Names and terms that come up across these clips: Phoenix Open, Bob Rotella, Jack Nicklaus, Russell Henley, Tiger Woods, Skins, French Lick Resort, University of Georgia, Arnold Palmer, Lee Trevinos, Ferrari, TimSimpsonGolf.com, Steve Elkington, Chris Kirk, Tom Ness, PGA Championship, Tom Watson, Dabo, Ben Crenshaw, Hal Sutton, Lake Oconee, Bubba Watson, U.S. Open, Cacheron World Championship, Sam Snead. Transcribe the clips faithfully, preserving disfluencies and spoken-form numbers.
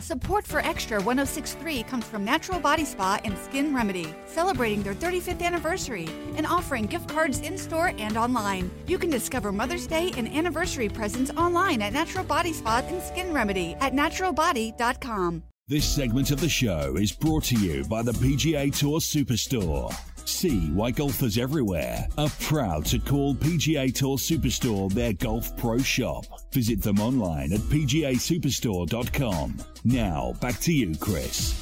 Support for Extra one oh six point three comes from Natural Body Spa and Skin Remedy, celebrating their thirty-fifth anniversary and offering gift cards in-store and online. You can discover Mother's Day and anniversary presents online at Natural Body Spa and Skin Remedy at natural body dot com. This segment of the show is brought to you by the P G A Tour Superstore. See why golfers everywhere are proud to call P G A Tour Superstore their Golf Pro Shop. Visit them online at p g a superstore dot com. Now, back to you, Chris.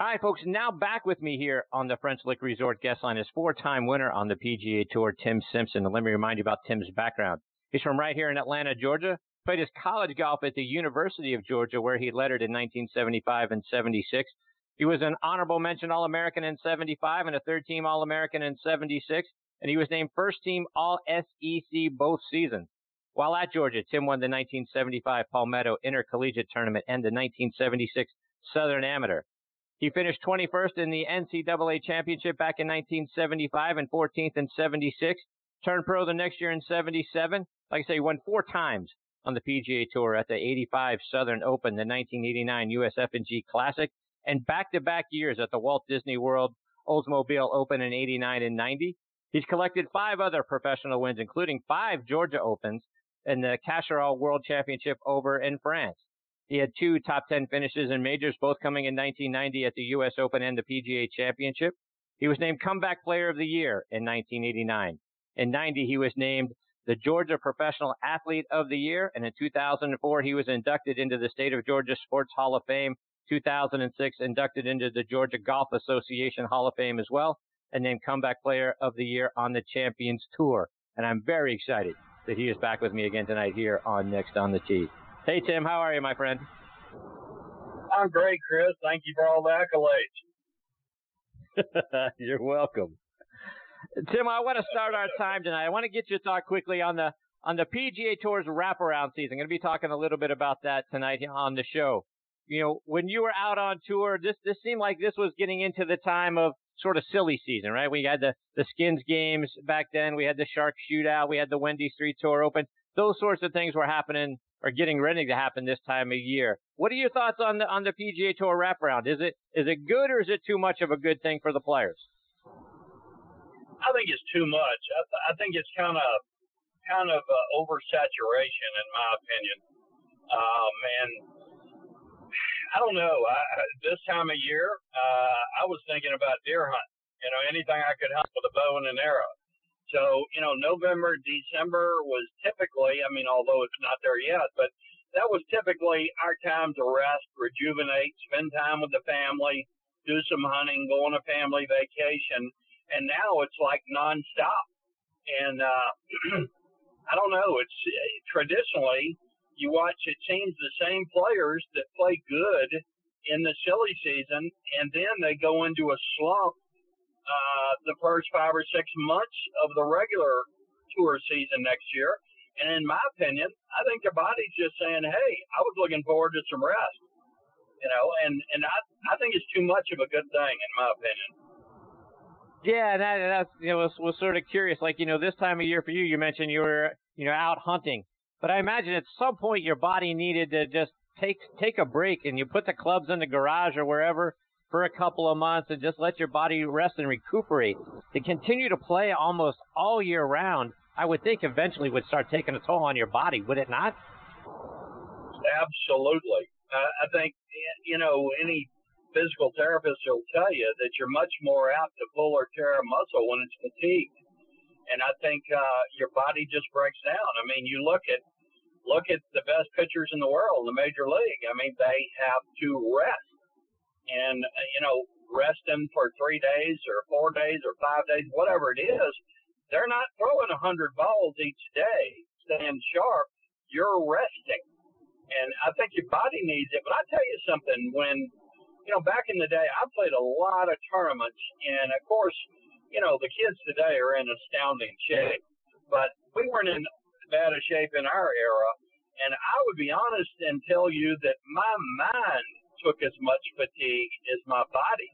All right, folks, now back with me here on the French Lick Resort guest line is four-time winner on the P G A Tour, Tim Simpson. And let me remind you about Tim's background. He's from right here in Atlanta, Georgia. Played his college golf at the University of Georgia, where he lettered in nineteen seventy-five and seventy-six. He was an honorable mention All-American in seventy-five and a third-team All-American in seventy-six, and he was named first-team All S E C both seasons. While at Georgia, Tim won the nineteen seventy-five Palmetto Intercollegiate Tournament and the nineteen seventy-six Southern Amateur. He finished twenty-first in the N C double A Championship back in nineteen seventy-five and fourteenth in seventy-six. Turned pro the next year in seventy-seven. Like I say, he won four times on the P G A Tour at the eighty-five Southern Open, the nineteen eighty-nine U S F and G Classic, and back-to-back years at the Walt Disney World Oldsmobile Open in eighty-nine and ninety. He's collected five other professional wins, including five Georgia Opens and the Cacheron World Championship over in France. He had two top ten finishes in majors, both coming in nineteen ninety at the U S Open and the P G A Championship. He was named Comeback Player of the Year in nineteen eighty-nine. In ninety, he was named the Georgia Professional Athlete of the Year, and in two thousand four, he was inducted into the State of Georgia Sports Hall of Fame. two thousand six, inducted into the Georgia Golf Association Hall of Fame as well, and named Comeback Player of the Year on the Champions Tour. And I'm very excited that he is back with me again tonight here on Next on the Tee. Hey, Tim, how are you, my friend? I'm great, Chris. Thank you for all the accolades. You're welcome. Tim, I want to start our time tonight. I want to get your thought quickly on the on the P G A Tour's wraparound season. I'm going to be talking a little bit about that tonight on the show. You know, when you were out on tour, this this seemed like this was getting into the time of sort of silly season, right? We had the, the Skins games back then. We had the Shark Shootout. We had the Wendy's Street Tour Open. Those sorts of things were happening or getting ready to happen this time of year. What are your thoughts on the on the P G A Tour wraparound? Is it is it good or is it too much of a good thing for the players? I think it's too much. I, th- I think it's kind of kind of uh, oversaturation, in my opinion. Um, and I don't know. I, this time of year, uh, I was thinking about deer hunting. You know, anything I could hunt with a bow and an arrow. So, you know, November, December was typically, I mean, although it's not there yet, but that was typically our time to rest, rejuvenate, spend time with the family, do some hunting, go on a family vacation. And now it's like nonstop. And uh, I don't know. It's uh, traditionally you watch, it seems, the same players that play good in the silly season, and then they go into a slump uh, the first five or six months of the regular tour season next year. And in my opinion, I think the body's just saying, hey, I was looking forward to some rest. You know, and, and I, I think it's too much of a good thing, in my opinion. Yeah, that, that's, you know, was, was sort of curious. Like, you know, this time of year for you, you mentioned you were, you know, out hunting. But I imagine at some point your body needed to just take take a break, and you put the clubs in the garage or wherever for a couple of months and just let your body rest and recuperate. To continue to play almost all year round, I would think eventually would start taking a toll on your body, would it not? Absolutely. Uh, I think, you know, any physical therapists will tell you that you're much more apt to pull or tear a muscle when it's fatigued. And I think uh, your body just breaks down. I mean, you look at look at the best pitchers in the world, the major league. I mean, they have to rest. And, you know, rest them for three days or four days or five days, whatever it is. They're not throwing one hundred balls each day, staying sharp. You're resting. And I think your body needs it. But I tell you something, when – you know, back in the day, I played a lot of tournaments, and of course, you know, the kids today are in astounding shape, but we weren't in bad a shape in our era, and I would be honest and tell you that my mind took as much fatigue as my body.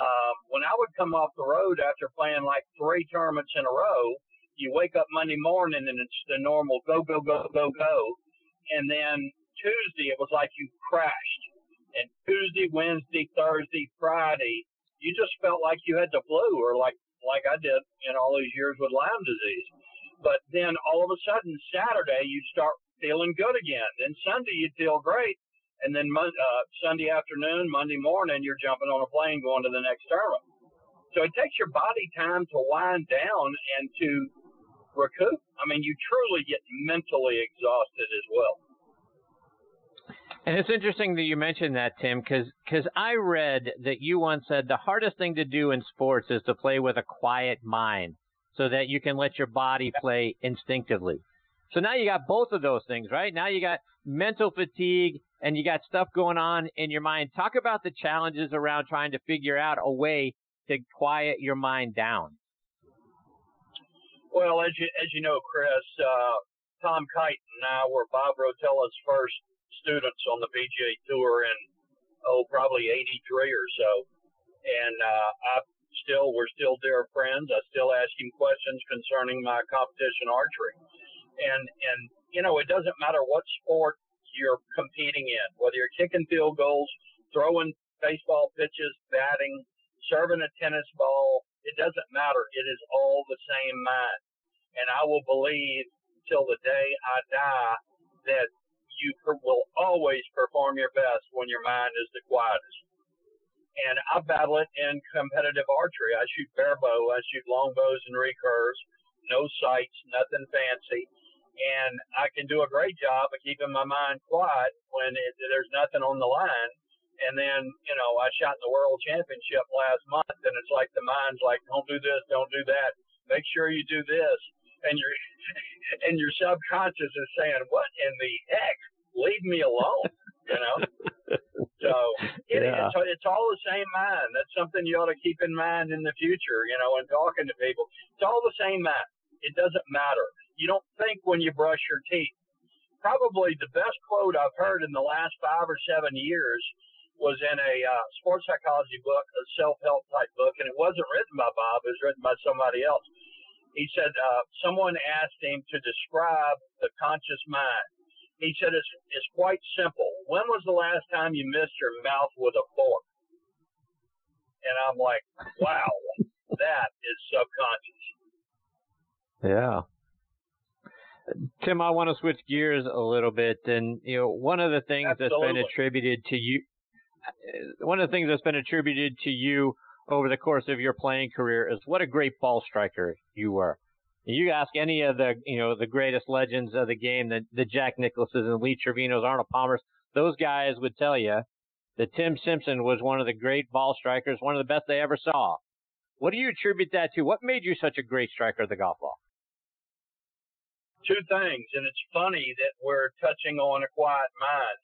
Uh, when I would come off the road after playing like three tournaments in a row, you wake up Monday morning, and it's the normal go, go, go, go, go, and then Tuesday, it was like you crashed. And Tuesday, Wednesday, Thursday, Friday, you just felt like you had the flu, or like, like I did in all these years with Lyme disease. But then all of a sudden, Saturday, you'd start feeling good again. Then Sunday, you'd feel great. And then uh, Sunday afternoon, Monday morning, you're jumping on a plane going to the next tournament. So it takes your body time to wind down and to recoup. I mean, you truly get mentally exhausted as well. And it's interesting that you mentioned that, Tim, because I read that you once said the hardest thing to do in sports is to play with a quiet mind so that you can let your body play instinctively. So now you got both of those things, right? Now you got mental fatigue and you got stuff going on in your mind. Talk about the challenges around trying to figure out a way to quiet your mind down. Well, as you, as you know, Chris, uh, Tom Kite and I were Bob Rotella's first students on the P G A Tour in, oh, probably eighty-three or so. And uh, I still, we're still dear friends. I still ask him questions concerning my competition archery. And, and you know, it doesn't matter what sport you're competing in, whether you're kicking field goals, throwing baseball pitches, batting, serving a tennis ball, it doesn't matter. It is all the same mind. And I will believe till the day I die that you per- will always perform your best when your mind is the quietest. And I battle it in competitive archery. I shoot bare bow. I shoot long bows and recurves. No sights, nothing fancy. And I can do a great job of keeping my mind quiet when it, there's nothing on the line. And then, you know, I shot in the World Championship last month, and it's like the mind's like, don't do this, don't do that. Make sure you do this. And your and your subconscious is saying, what in the heck? Leave me alone, you know? So it, yeah. it's, it's all the same mind. That's something you ought to keep in mind in the future, you know, and talking to people. It's all the same mind. It doesn't matter. You don't think when you brush your teeth. Probably the best quote I've heard in the last five or seven years was in a uh, sports psychology book, a self-help type book, and it wasn't written by Bob. It was written by somebody else. He said uh, someone asked him to describe the conscious mind. He said it's, it's quite simple. When was the last time you missed your mouth with a fork? And I'm like, wow, that is subconscious. Yeah. Tim, I want to switch gears a little bit. And, you know, one of the things Absolutely. that's been attributed to you, One of the things that's been attributed to you over the course of your playing career is what a great ball striker you were. You ask any of the, you know, the greatest legends of the game, the, the Jack Nicklauses and Lee Trevinos, Arnold Palmers, those guys would tell you that Tim Simpson was one of the great ball strikers, one of the best they ever saw. What do you attribute that to? What made you such a great striker of the golf ball? Two things, and it's funny that we're touching on a quiet mind.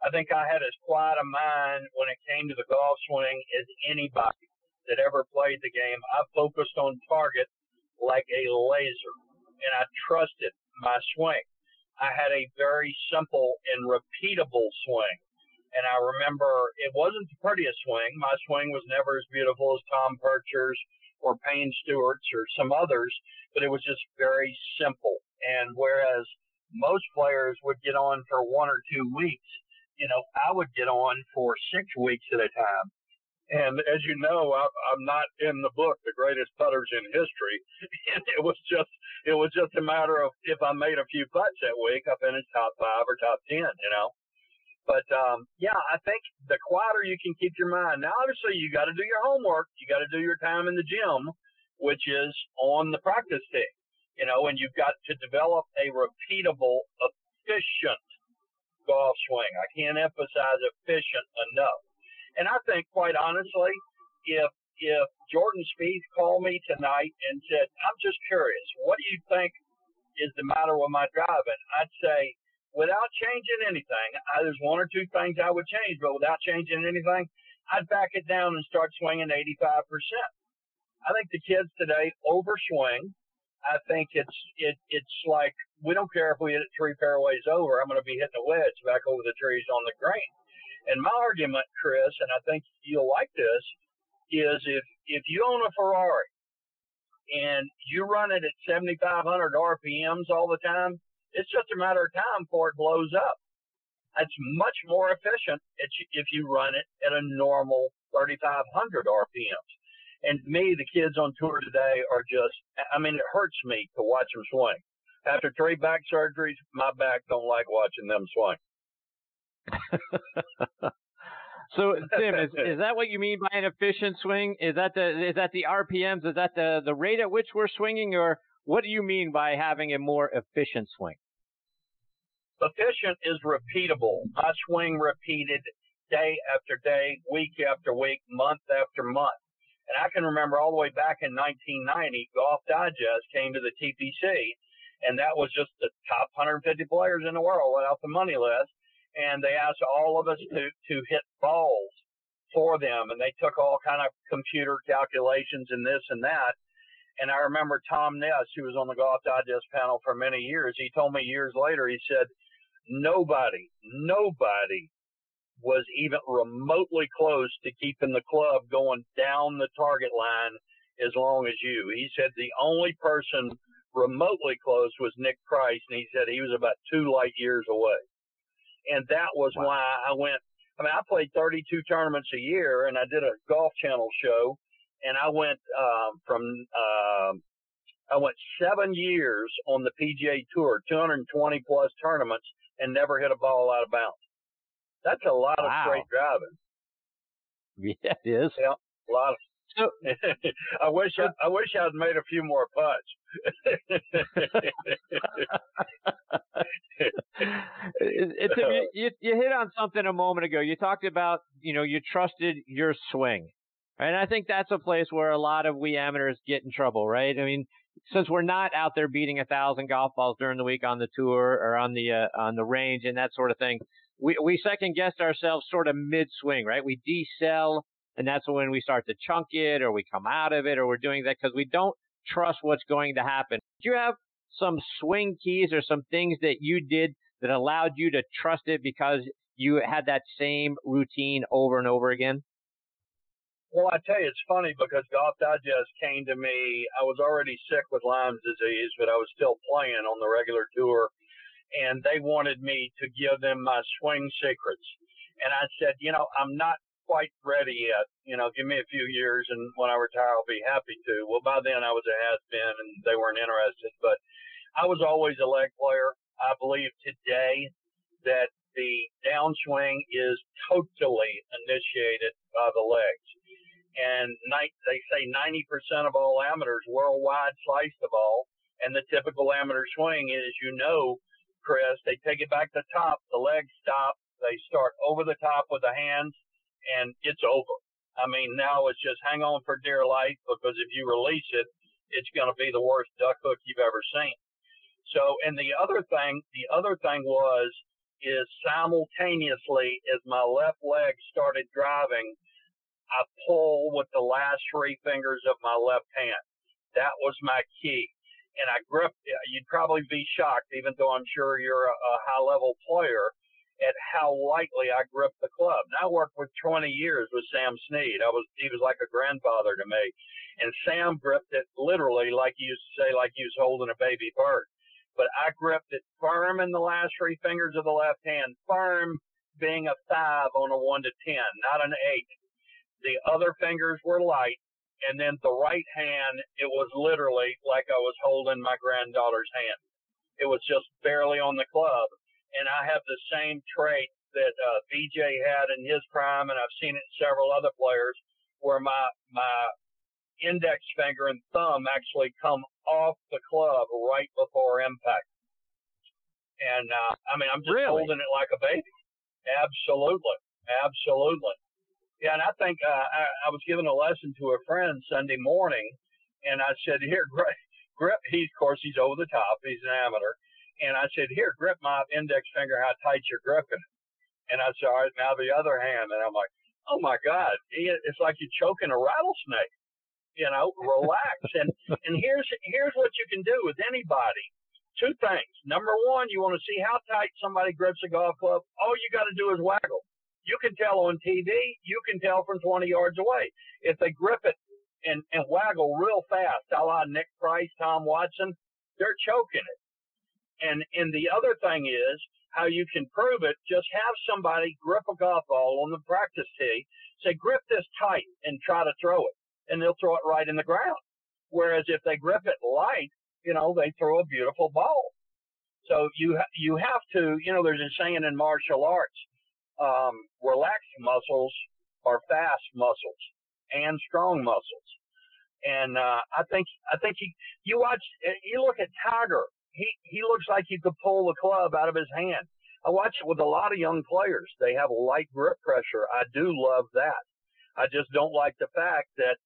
I think I had as quiet a mind when it came to the golf swing as anybody that ever played the game. I focused on target like a laser, and I trusted my swing. I had a very simple and repeatable swing, and I remember it wasn't the prettiest swing. My swing was never as beautiful as Tom Percher's or Payne Stewart's or some others, but it was just very simple. And whereas most players would get on for one or two weeks, you know, I would get on for six weeks at a time. And as you know, I, I'm not in the book, The Greatest Putters in History. And it was just, it was just a matter of if I made a few putts that week, I finished top five or top ten, you know. But, um, yeah, I think the quieter you can keep your mind. Now, obviously, you got to do your homework. You got to do your time in the gym, which is on the practice tee, you know, and you've got to develop a repeatable, efficient golf swing. I can't emphasize efficient enough. And I think, quite honestly, if if Jordan Spieth called me tonight and said, I'm just curious, what do you think is the matter with my driving? I'd say, without changing anything, I, there's one or two things I would change, but without changing anything, I'd back it down and start swinging eighty-five percent. I think the kids today overswing. I think it's it it's like we don't care if we hit it three fairways over. I'm going to be hitting a wedge back over the trees on the green. And my argument, Chris, and I think you'll like this, is if if you own a Ferrari and you run it at seventy-five hundred R P Ms all the time, it's just a matter of time before it blows up. That's much more efficient if you run it at a normal thirty-five hundred R P Ms. And me, the kids on tour today are just, I mean, it hurts me to watch them swing. After three back surgeries, my back don't like watching them swing. So, Tim, is, is that what you mean by an efficient swing? Is that the is that the R P Ms? Is that the, the rate at which we're swinging? Or what do you mean by having a more efficient swing? Efficient is repeatable. I swing repeated day after day, week after week, month after month. And I can remember all the way back in nineteen ninety, Golf Digest came to the T P C, and that was just the top one hundred fifty players in the world went off the money list. And they asked all of us to, to hit balls for them. And they took all kind of computer calculations and this and that. And I remember Tom Ness, who was on the Golf Digest panel for many years, he told me years later, he said, nobody, nobody was even remotely close to keeping the club going down the target line as long as you. He said the only person remotely close was Nick Price. And he said he was about two light years away. And that was wow. why I went, I mean, I played thirty-two tournaments a year, and I did a Golf Channel show, and I went um, from, um, I went seven years on the P G A Tour, two hundred twenty plus tournaments, and never hit a ball out of bounds. That's a lot wow. of straight driving. Yeah, it is. Yeah, a lot of. So, I wish I, I wish I'd made a few more putts. It's a, you, you hit on something a moment ago. You talked about, you know, you trusted your swing. Right? And I think that's a place where a lot of we amateurs get in trouble, right? I mean, since we're not out there beating a thousand golf balls during the week on the tour or on the uh, on the range and that sort of thing, we we second guess ourselves sort of mid swing, right? We decel, and that's when we start to chunk it, or we come out of it, or we're doing that because we don't trust what's going to happen. Do you have some swing keys or some things that you did that allowed you to trust it because you had that same routine over and over again? Well, I tell you, it's funny because Golf Digest came to me. I was already sick with Lyme disease, but I was still playing on the regular tour, and they wanted me to give them my swing secrets. And I said, you know, I'm not quite ready yet. You know, give me a few years, and when I retire, I'll be happy to. Well, by then I was a has-been, and they weren't interested. But I was always a leg player. I believe today that the downswing is totally initiated by the legs. And they say ninety percent of all amateurs worldwide slice the ball, and the typical amateur swing is, you know, Chris, they take it back to the top, the legs stop, they start over the top with the hands, and it's over. I mean, now it's just hang on for dear life, because if you release it, it's going to be the worst duck hook you've ever seen. So, and the other thing, the other thing was, is simultaneously as my left leg started driving, I pull with the last three fingers of my left hand. That was my key. And I grip, you'd probably be shocked, even though I'm sure you're a, a high-level player, at how lightly I gripped the club. And I worked for twenty years with Sam Snead. I was, he was like a grandfather to me. And Sam gripped it literally, like he used to say, like he was holding a baby bird. But I gripped it firm in the last three fingers of the left hand, firm being a five on a one to ten, not an eight. The other fingers were light, and then the right hand, it was literally like I was holding my granddaughter's hand. It was just barely on the club. And I have the same trait that uh, V J had in his prime, and I've seen it in several other players, where my my index finger and thumb actually come off the club right before impact. And, uh, I mean, I'm just really? holding it like a baby. Absolutely. Absolutely. Yeah, and I think uh, I, I was giving a lesson to a friend Sunday morning, and I said, here, grip, grip. He, of course, he's over the top. He's an amateur. And I said, here, grip my index finger how tight you're gripping it. And I said, all right, now the other hand. And I'm like, oh, my God, it's like you're choking a rattlesnake. You know, relax. and and here's, here's what you can do with anybody. Two things. Number one, you want to see how tight somebody grips a golf club. All you got to do is waggle. You can tell on T V. You can tell from twenty yards away. If they grip it and, and waggle real fast, a la Nick Price, Tom Watson, they're choking it. And and the other thing is, how you can prove it, just have somebody grip a golf ball on the practice tee, say, grip this tight and try to throw it, and they'll throw it right in the ground. Whereas if they grip it light, you know, they throw a beautiful ball. So you, you have to, you know, there's a saying in martial arts, um, relaxed muscles are fast muscles and strong muscles. And, uh, I think, I think you, you watch, you look at Tiger. He, he looks like he could pull the club out of his hand. I watch it with a lot of young players. They have light grip pressure. I do love that. I just don't like the fact that,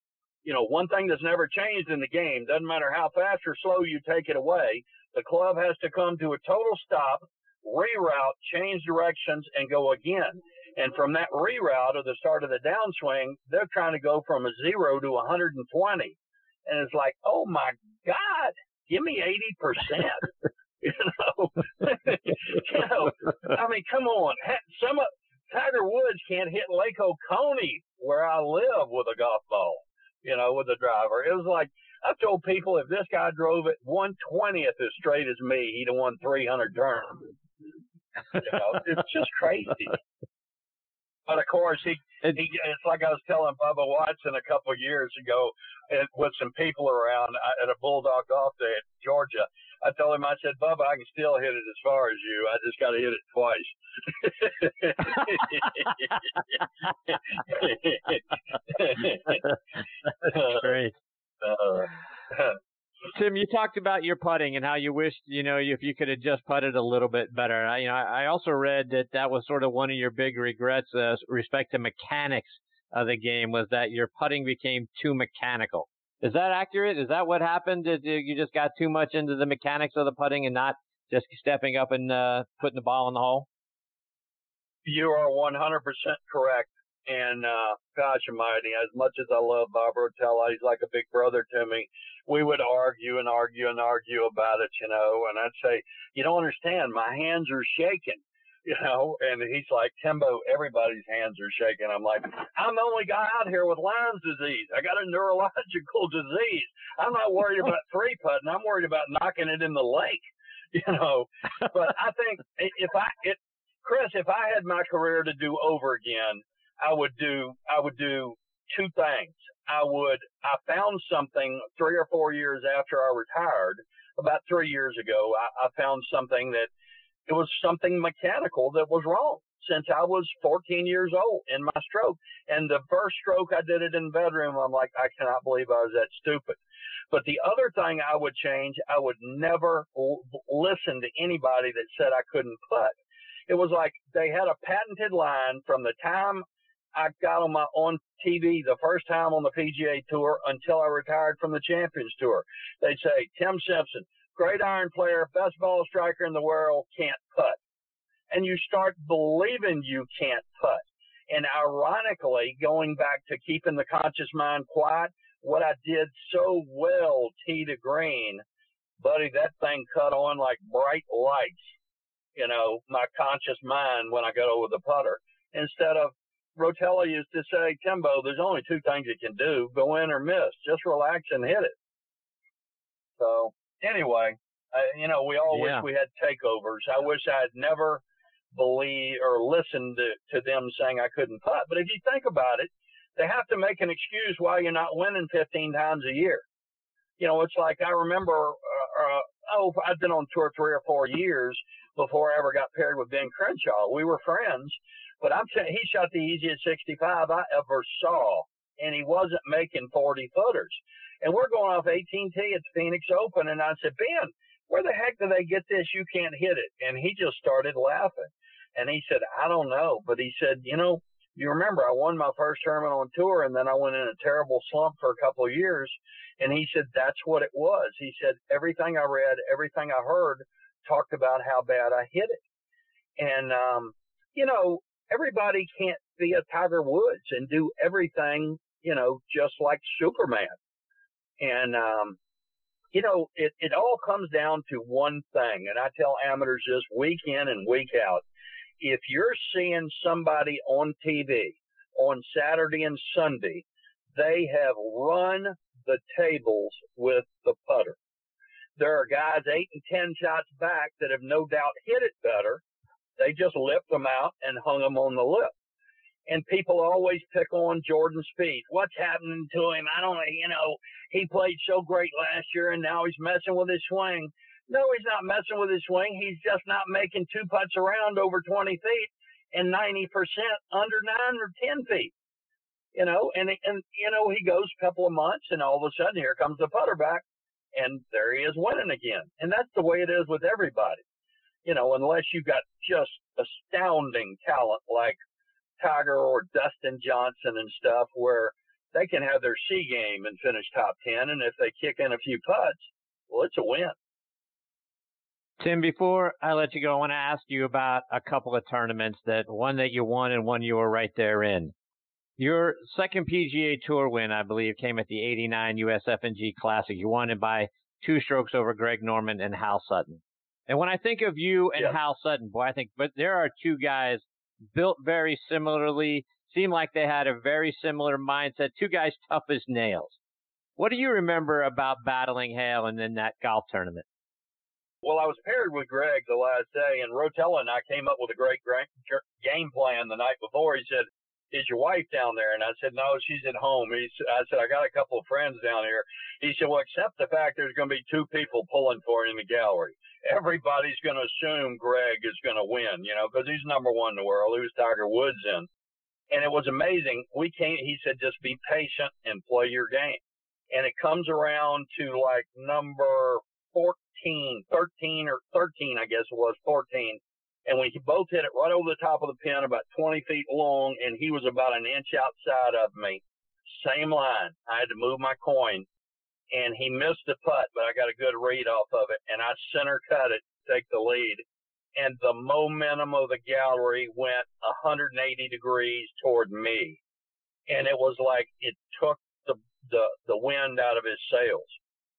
you know, one thing that's never changed in the game, doesn't matter how fast or slow you take it away, the club has to come to a total stop, reroute, change directions, and go again. And from that reroute or the start of the downswing, they're trying to go from a zero to one hundred twenty. And it's like, oh, my God, give me eighty percent. You know? You know, I mean, come on. Some of, Tiger Woods can't hit Lake Oconee, where I live, with a golf ball, you know, with a driver. It was like, I told people if this guy drove it one twentieth as straight as me, he'd have won three hundred turns. You know, it's just crazy. But, of course, he, he it's like I was telling Bubba Watson a couple of years ago and with some people around at a Bulldog Golf Day in Georgia. I told him, I said, Bubba, I can still hit it as far as you. I just got to hit it twice. That's great. Uh, Tim, you talked about your putting and how you wished, you know, if you could have just putted a little bit better. I, you know, I also read that that was sort of one of your big regrets uh, respect to mechanics of the game, was that your putting became too mechanical. Is that accurate? Is that what happened? Did you just got too much into the mechanics of the putting and not just stepping up and uh, putting the ball in the hole? You are one hundred percent correct. And, uh, gosh almighty, as much as I love Bob Rotella, he's like a big brother to me. We would argue and argue and argue about it, you know, and I'd say, you don't understand, my hands are shaking, you know, and he's like, Timbo, everybody's hands are shaking. I'm like, I'm the only guy out here with Lyme disease. I got a neurological disease. I'm not worried about three putting. I'm worried about knocking it in the lake, you know, but I think if I, it, Chris, if I had my career to do over again, I would do, I would do two things. I would, I found something three or four years after I retired, about three years ago, I, I found something that it was something mechanical that was wrong since I was fourteen years old in my stroke. And the first stroke I did it in the bedroom, I'm like, I cannot believe I was that stupid. But the other thing I would change, I would never l- listen to anybody that said I couldn't putt. It was like they had a patented line from the time I got on my on T V the first time on the P G A Tour until I retired from the Champions Tour. They'd say, Tim Simpson, great iron player, best ball striker in the world, can't putt. And you start believing you can't putt. And ironically, going back to keeping the conscious mind quiet, what I did so well, tee to green, buddy, that thing cut on like bright lights, you know, my conscious mind when I got over the putter. Instead of, Rotella used to say, Timbo, there's only two things you can do, go in or miss. Just relax and hit it. So anyway, I, you know, we all yeah. wish we had takeovers. I wish I had never believed or listened to, to them saying I couldn't putt. But if you think about it, they have to make an excuse why you're not winning fifteen times a year. You know, it's like I remember, uh, uh, oh, I've been on tour three or four years before I ever got paired with Ben Crenshaw. We were friends. But I'm saying he shot the easiest sixty-five I ever saw, and he wasn't making forty-footers. And we're going off eighteen T at the Phoenix Open, and I said, Ben, where the heck do they get this? You can't hit it. And he just started laughing. And he said, I don't know. But he said, you know, you remember I won my first tournament on tour, and then I went in a terrible slump for a couple of years. And he said, that's what it was. He said, everything I read, everything I heard talked about how bad I hit it. And, um, you know, everybody can't be a Tiger Woods and do everything, you know, just like Superman. And, um, you know, it, it all comes down to one thing. And I tell amateurs this week in and week out. If you're seeing somebody on T V on Saturday and Sunday, they have run the tables with the putter. There are guys eight and ten shots back that have no doubt hit it better. They just lipped them out and hung them on the lip. And people always pick on Jordan Spieth. What's happening to him? I don't know. You know, he played so great last year, and now he's messing with his swing. No, he's not messing with his swing. He's just not making two putts around over twenty feet and ninety percent under nine or ten feet. You know, and, and you know, he goes a couple of months, and all of a sudden, here comes the putter back, and there he is winning again. And that's the way it is with everybody. You know, unless you've got just astounding talent like Tiger or Dustin Johnson and stuff, where they can have their C game and finish top ten, and if they kick in a few putts, well, it's a win. Tim, before I let you go, I want to ask you about a couple of tournaments, that one that you won and one you were right there in. Your second P G A Tour win, I believe, came at the eighty-nine U S F and G Classic. You won it by two strokes over Greg Norman and Hal Sutton. And when I think of you and yeah. Hal Sutton, boy, I think, but there are two guys built very similarly, seemed like they had a very similar mindset, two guys tough as nails. What do you remember about battling Hal and then that golf tournament? Well, I was paired with Greg the last day, and Rotella and I came up with a great game plan the night before. He said, is your wife down there? And I said, no, she's at home. He said, I said, I got a couple of friends down here. He said, well, except the fact there's going to be two people pulling for you in the gallery. Everybody's going to assume Greg is going to win, you know, because he's number one in the world. He was Tiger Woods in. And it was amazing. We came, he said, just be patient and play your game. And it comes around to like number fourteen, thirteen or thirteen, I guess it was, fourteen. And we both hit it right over the top of the pin, about twenty feet long, and he was about an inch outside of me. Same line. I had to move my coin, and he missed the putt, but I got a good read off of it, and I center cut it to take the lead. And the momentum of the gallery went one hundred eighty degrees toward me, and it was like it took the the, the wind out of his sails.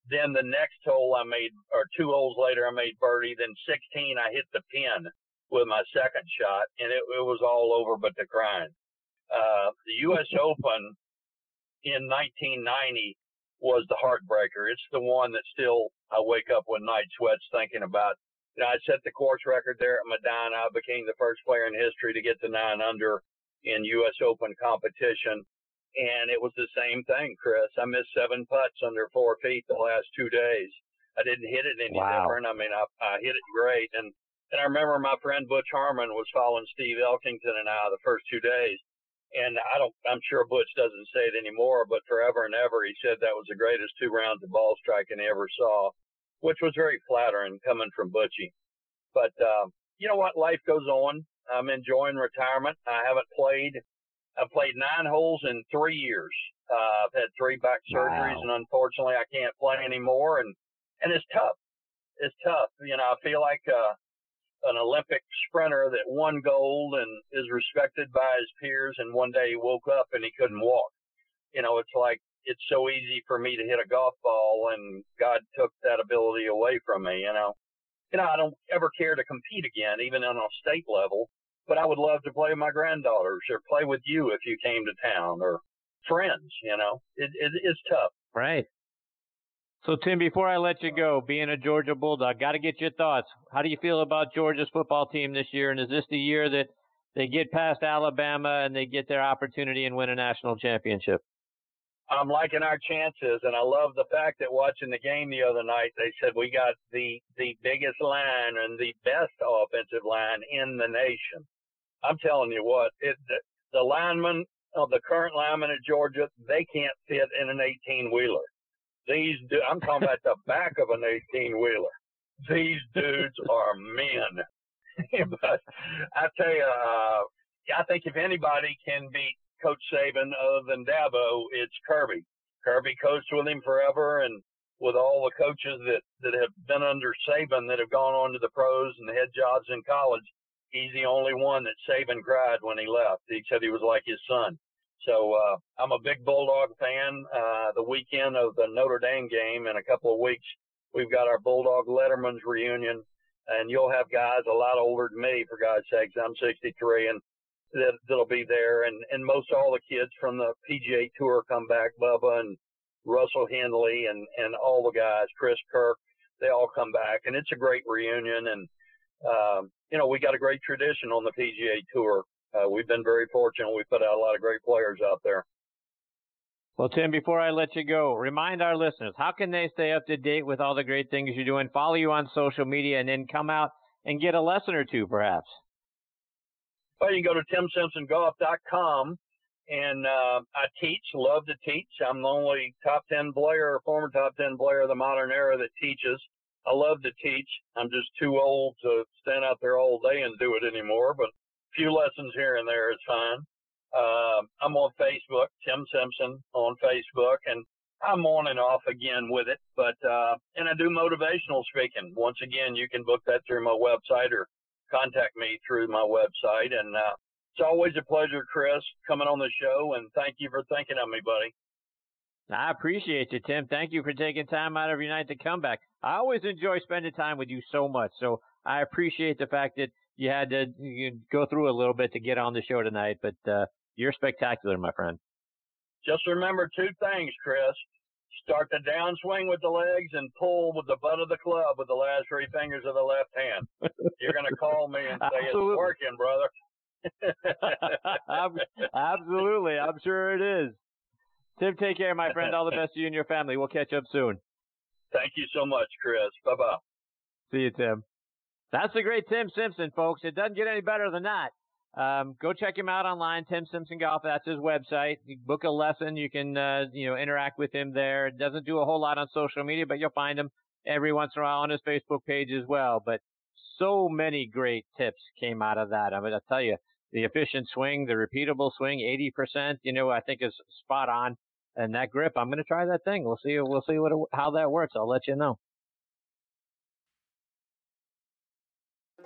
Then the next hole I made, or two holes later, I made birdie. Then sixteen, I hit the pin with my second shot, and it, it was all over but the crying. Uh, the U S Open in nineteen ninety was the heartbreaker. It's the one that still I wake up with night sweats thinking about. You know, I set the course record there at Medina. I became the first player in history to get the nine under in U S Open competition. And it was the same thing, Chris. I missed seven putts under four feet the last two days. I didn't hit it any wow. different. I mean, I, I hit it great. And And I remember my friend Butch Harmon was following Steve Elkington and I the first two days. And I don't, I'm sure Butch doesn't say it anymore, but forever and ever, he said that was the greatest two rounds of ball striking he ever saw, which was very flattering coming from Butchie. But, um, you know what? Life goes on. I'm enjoying retirement. I haven't played. I've played nine holes in three years. Uh, I've had three back surgeries wow. and unfortunately I can't play anymore. And, and it's tough. It's tough. You know, I feel like, uh, an Olympic sprinter that won gold and is respected by his peers, and one day he woke up and he couldn't walk. You know, it's like, it's so easy for me to hit a golf ball, and God took that ability away from me, you know. You know, I don't ever care to compete again, even on a state level, but I would love to play with my granddaughters or play with you if you came to town, or friends, you know. It, it, it's tough. Right. So, Tim, before I let you go, being a Georgia Bulldog, got to get your thoughts. How do you feel about Georgia's football team this year? And is this the year that they get past Alabama and they get their opportunity and win a national championship? I'm liking our chances, and I love the fact that watching the game the other night, they said we got the, the biggest line and the best offensive line in the nation. I'm telling you what, it, the, the linemen, of the current linemen at Georgia, they can't fit in an eighteen-wheeler. These, do, I'm talking about the back of an eighteen-wheeler. These dudes are men. But I tell you, uh, I think if anybody can beat Coach Saban other than Dabo, it's Kirby. Kirby coached with him forever, and with all the coaches that, that have been under Saban that have gone on to the pros and the head jobs in college, he's the only one that Saban cried when he left. He said he was like his son. So uh, I'm a big Bulldog fan. Uh, the weekend of the Notre Dame game in a couple of weeks, we've got our Bulldog Letterman's reunion, and you'll have guys a lot older than me, for God's sakes. I'm sixty-three, and that, that'll be there. And, and most all the kids from the P G A Tour come back, Bubba and Russell Henley and, and all the guys, Chris Kirk, they all come back. And it's a great reunion, and um, you know, we got a great tradition on the P G A Tour. Uh, we've been very fortunate. We put out a lot of great players out there. Well, Tim, before I let you go, remind our listeners, how can they stay up to date with all the great things you're doing, follow you on social media, and then come out and get a lesson or two, perhaps? Well, you can go to tim simpson golf dot com, and uh, I teach, love to teach. I'm the only top ten player, former top ten player of the modern era that teaches. I love to teach. I'm just too old to stand out there all day and do it anymore, but a few lessons here and there is fine. Uh, I'm on Facebook, Tim Simpson on Facebook, and I'm on and off again with it. But uh, and I do motivational speaking. Once again, you can book that through my website or contact me through my website. And uh, it's always a pleasure, Chris, coming on the show, and thank you for thinking of me, buddy. I appreciate you, Tim. Thank you for taking time out of your night to come back. I always enjoy spending time with you so much, so I appreciate the fact that you had to you go through a little bit to get on the show tonight, but uh, you're spectacular, my friend. Just remember two things, Chris. Start the downswing with the legs and pull with the butt of the club with the last three fingers of the left hand. You're going to call me and say, Absolutely. It's working, brother. Absolutely. I'm sure it is. Tim, take care, my friend. All the best to you and your family. We'll catch up soon. Thank you so much, Chris. Bye-bye. See you, Tim. That's the great Tim Simpson, folks. It doesn't get any better than that. Um, go check him out online, Tim Simpson Golf. That's his website. You book a lesson. You can uh, you know interact with him there. It doesn't do a whole lot on social media, but you'll find him every once in a while on his Facebook page as well. But so many great tips came out of that. I mean, I'll tell you, the efficient swing, the repeatable swing, eighty percent, you know, I think is spot on. And that grip, I'm going to try that thing. We'll see. We'll see what it, how that works. I'll let you know.